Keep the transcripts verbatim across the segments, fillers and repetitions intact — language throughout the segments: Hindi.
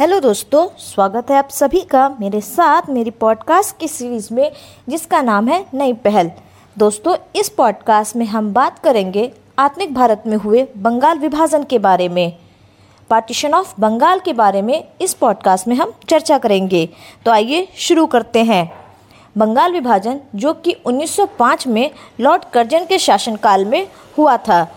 हेलो दोस्तों, स्वागत है आप सभी का मेरे साथ मेरी पॉडकास्ट की सीरीज़ में जिसका नाम है नई पहल। दोस्तों, इस पॉडकास्ट में हम बात करेंगे आधुनिक भारत में हुए बंगाल विभाजन के बारे में, पार्टीशन ऑफ बंगाल के बारे में इस पॉडकास्ट में हम चर्चा करेंगे। तो आइए शुरू करते हैं। बंगाल विभाजन जो कि उन्नीस सौ पाँच में लॉर्ड कर्जन के शासनकाल में हुआ था,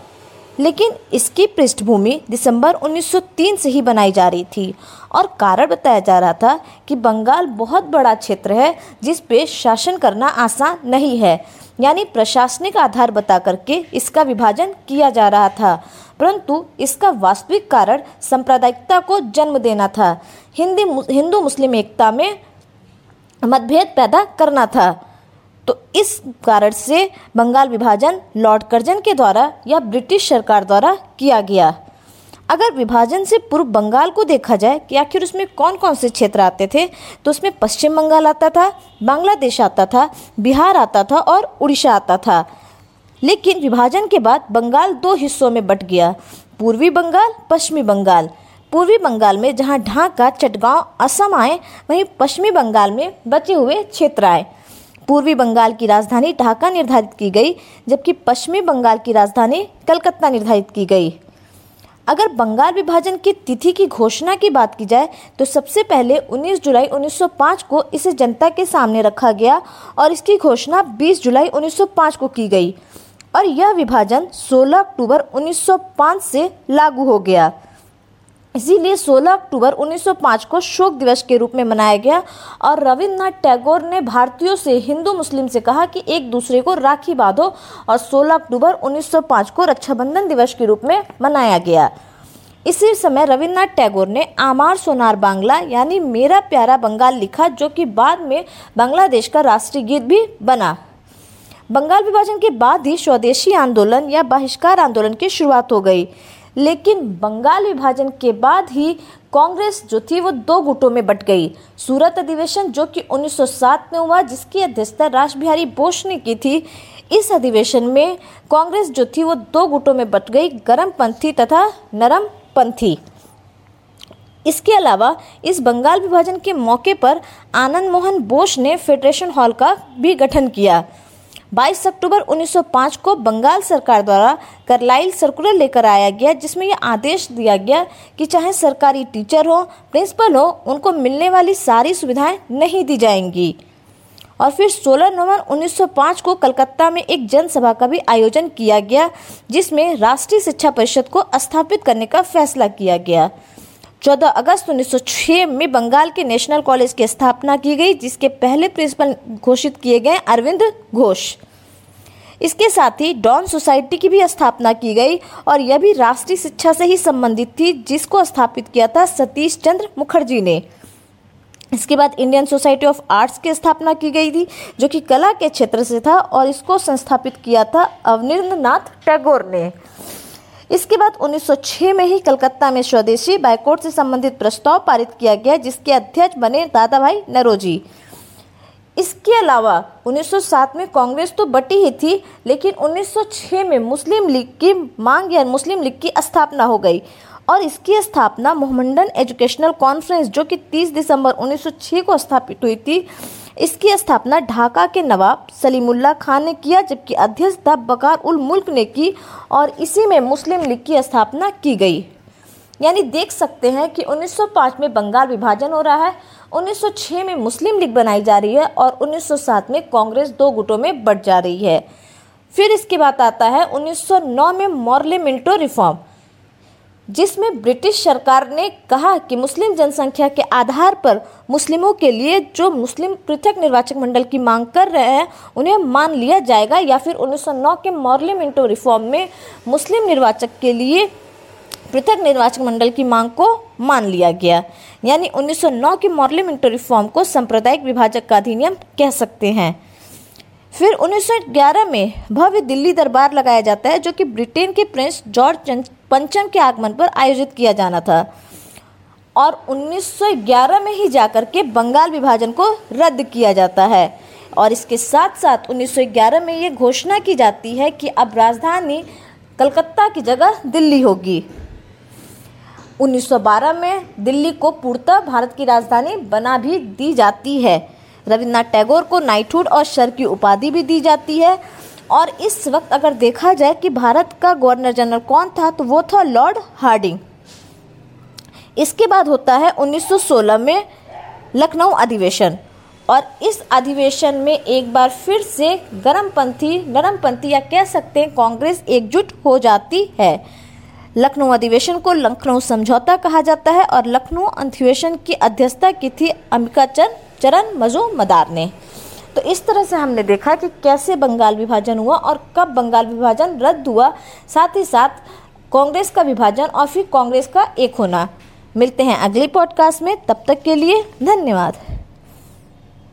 लेकिन इसकी पृष्ठभूमि दिसंबर उन्नीस सौ तीन से ही बनाई जा रही थी और कारण बताया जा रहा था कि बंगाल बहुत बड़ा क्षेत्र है जिस पे शासन करना आसान नहीं है, यानी प्रशासनिक आधार बता करके इसका विभाजन किया जा रहा था, परंतु इसका वास्तविक कारण सांप्रदायिकता को जन्म देना था, हिंदी हिंदू मुस्लिम एकता में मतभेद पैदा करना था। तो इस कारण से बंगाल विभाजन लॉर्ड कर्जन के द्वारा या ब्रिटिश सरकार द्वारा किया गया। अगर विभाजन से पूर्व बंगाल को देखा जाए कि आखिर उसमें कौन कौन से क्षेत्र आते थे, तो उसमें पश्चिम बंगाल आता था, बांग्लादेश आता था, बिहार आता था और उड़ीसा आता था। लेकिन विभाजन के बाद बंगाल दो हिस्सों में बंट गया, पूर्वी बंगाल, पश्चिमी बंगाल। पूर्वी बंगाल में जहाँ ढाका, चटगांव, असम आए, वहीं पश्चिमी बंगाल में बचे हुए क्षेत्र आए। पूर्वी बंगाल की राजधानी ढाका निर्धारित की गई, जबकि पश्चिमी बंगाल की राजधानी कलकत्ता निर्धारित की गई। अगर बंगाल विभाजन की तिथि की घोषणा की बात की जाए तो सबसे पहले उन्नीस जुलाई उन्नीस सौ पाँच को इसे जनता के सामने रखा गया और इसकी घोषणा बीस जुलाई उन्नीस सौ पाँच को की गई और यह विभाजन सोलह अक्टूबर उन्नीस सौ पाँच से लागू हो गया। इसीलिए सोलह अक्टूबर उन्नीस सौ पाँच को शोक दिवस के रूप में मनाया गया और रविन्द्रनाथ टैगोर ने भारतीयों से, हिंदू मुस्लिम से कहा कि एक दूसरे को राखी बांधो और सोलह अक्टूबर उन्नीस सौ पाँच को रक्षाबंधन दिवस के रूप में मनाया गया। इसी समय रविन्द्रनाथ टैगोर ने आमार सोनार बांग्ला यानी मेरा प्यारा बंगाल लिखा, जो कि बाद में बांग्लादेश का राष्ट्रीय गीत भी बना। बंगाल विभाजन के बाद ही स्वदेशी आंदोलन या बहिष्कार आंदोलन की शुरुआत हो गई, लेकिन बंगाल विभाजन के बाद ही कांग्रेस जो थी वो दो गुटों में बंट गई। सूरत अधिवेशन जो कि उन्नीस सौ सात में हुआ, जिसकी अध्यक्षता राज बिहारी बोस ने की थी, इस अधिवेशन में कांग्रेस जो थी वो दो गुटों में बंट गई, गर्म पंथी तथा नरम पंथी। इसके अलावा इस बंगाल विभाजन के मौके पर आनंद मोहन बोस ने फेडरेशन हॉल का भी गठन किया। बाईस अक्टूबर उन्नीस सौ पाँच को बंगाल सरकार द्वारा करलाइल सर्कुलर लेकर आया गया, जिसमें यह आदेश दिया गया कि चाहे सरकारी टीचर हो, प्रिंसिपल हो, उनको मिलने वाली सारी सुविधाएं नहीं दी जाएंगी। और फिर सोलह नवंबर उन्नीस सौ पाँच को कलकत्ता में एक जनसभा का भी आयोजन किया गया, जिसमें राष्ट्रीय शिक्षा परिषद को स्थापित करने का फैसला किया गया। चौदह अगस्त उन्नीस सौ छह में बंगाल के नेशनल कॉलेज की स्थापना की गई, जिसके पहले प्रिंसिपल घोषित किए गए अरविंद घोष। इसके साथ ही डॉन सोसाइटी की भी स्थापना की गई और यह भी राष्ट्रीय शिक्षा से ही संबंधित थी, जिसको स्थापित किया था सतीश चंद्र मुखर्जी ने। इसके बाद इंडियन सोसाइटी ऑफ आर्ट्स की स्थापना की गई थी, जो कि कला के क्षेत्र से था और इसको संस्थापित किया था अवनींद्र नाथ टैगोर ने। इसके बाद उन्नीस सौ छह में ही कलकत्ता में स्वदेशी बायकॉट से संबंधित प्रस्ताव पारित किया गया, जिसके अध्यक्ष बने दादा भाई नरोजी। इसके अलावा उन्नीस सौ सात में कांग्रेस तो बटी ही थी, लेकिन उन्नीस सौ छह में मुस्लिम लीग की मांग या मुस्लिम लीग की स्थापना हो गई और इसकी स्थापना मोहम्मडन एजुकेशनल कॉन्फ्रेंस जो कि तीस दिसंबर उन्नीस सौ छह को स्थापित हुई थी, इसकी स्थापना ढाका के नवाब सलीमुल्लाह खान ने किया, जबकि अध्यक्ष दबकर उल मुल्क ने की और इसी में मुस्लिम लीग की स्थापना की गई। यानी देख सकते हैं कि उन्नीस सौ पाँच में बंगाल विभाजन हो रहा है, उन्नीस सौ छह में मुस्लिम लीग बनाई जा रही है और उन्नीस सौ सात में कांग्रेस दो गुटों में बंट जा रही है। फिर इसके बाद आता है उन्नीस सौ नौ में मॉर्ले मिंटो रिफॉर्म, जिसमें ब्रिटिश सरकार ने कहा कि मुस्लिम जनसंख्या के आधार पर मुस्लिमों के लिए जो मुस्लिम पृथक निर्वाचक मंडल की मांग कर रहे हैं उन्हें मान लिया जाएगा, या फिर उन्नीस सौ नौ के मॉर्ले मिंटो रिफॉर्म में मुस्लिम निर्वाचक के लिए पृथक निर्वाचक मंडल की मांग को मान लिया गया। यानी उन्नीस सौ नौ के मॉर्ले मिंटो रिफॉर्म को सांप्रदायिक विभाजक का अधिनियम कह सकते हैं। फिर उन्नीस सौ ग्यारह में भव्य दिल्ली दरबार लगाया जाता है, जो कि ब्रिटेन के प्रिंस जॉर्ज पंचम के आगमन पर आयोजित किया जाना था और उन्नीस सौ ग्यारह में ही जाकर के बंगाल विभाजन को रद्द किया जाता है और इसके साथ साथ उन्नीस सौ ग्यारह में ये घोषणा की जाती है कि अब राजधानी कलकत्ता की जगह दिल्ली होगी। उन्नीस सौ बारह में दिल्ली को पूर्णतः भारत की राजधानी बना भी दी जाती है। रविन्द्रनाथ टैगोर को नाइटहुड और शर की उपाधि भी दी जाती है। और इस वक्त अगर देखा जाए कि भारत का गवर्नर जनरल कौन था, तो वो था लॉर्ड हार्डिंग। इसके बाद होता है उन्नीस सौ सोलह में लखनऊ अधिवेशन, और इस अधिवेशन में एक बार फिर से गर्मपंथी गर्मपंथी या कह सकते हैं कांग्रेस एकजुट हो जाती है। लखनऊ अधिवेशन को लखनऊ समझौता कहा जाता है, और लखनऊ अधिवेशन की अध्यक्षता की थी अंबिका चरण मजूमदार ने। तो इस तरह से हमने देखा कि कैसे बंगाल विभाजन हुआ और कब बंगाल विभाजन रद्द हुआ, साथ ही साथ कांग्रेस का विभाजन और फिर कांग्रेस का एक होना। मिलते हैं अगले पॉडकास्ट में, तब तक के लिए धन्यवाद।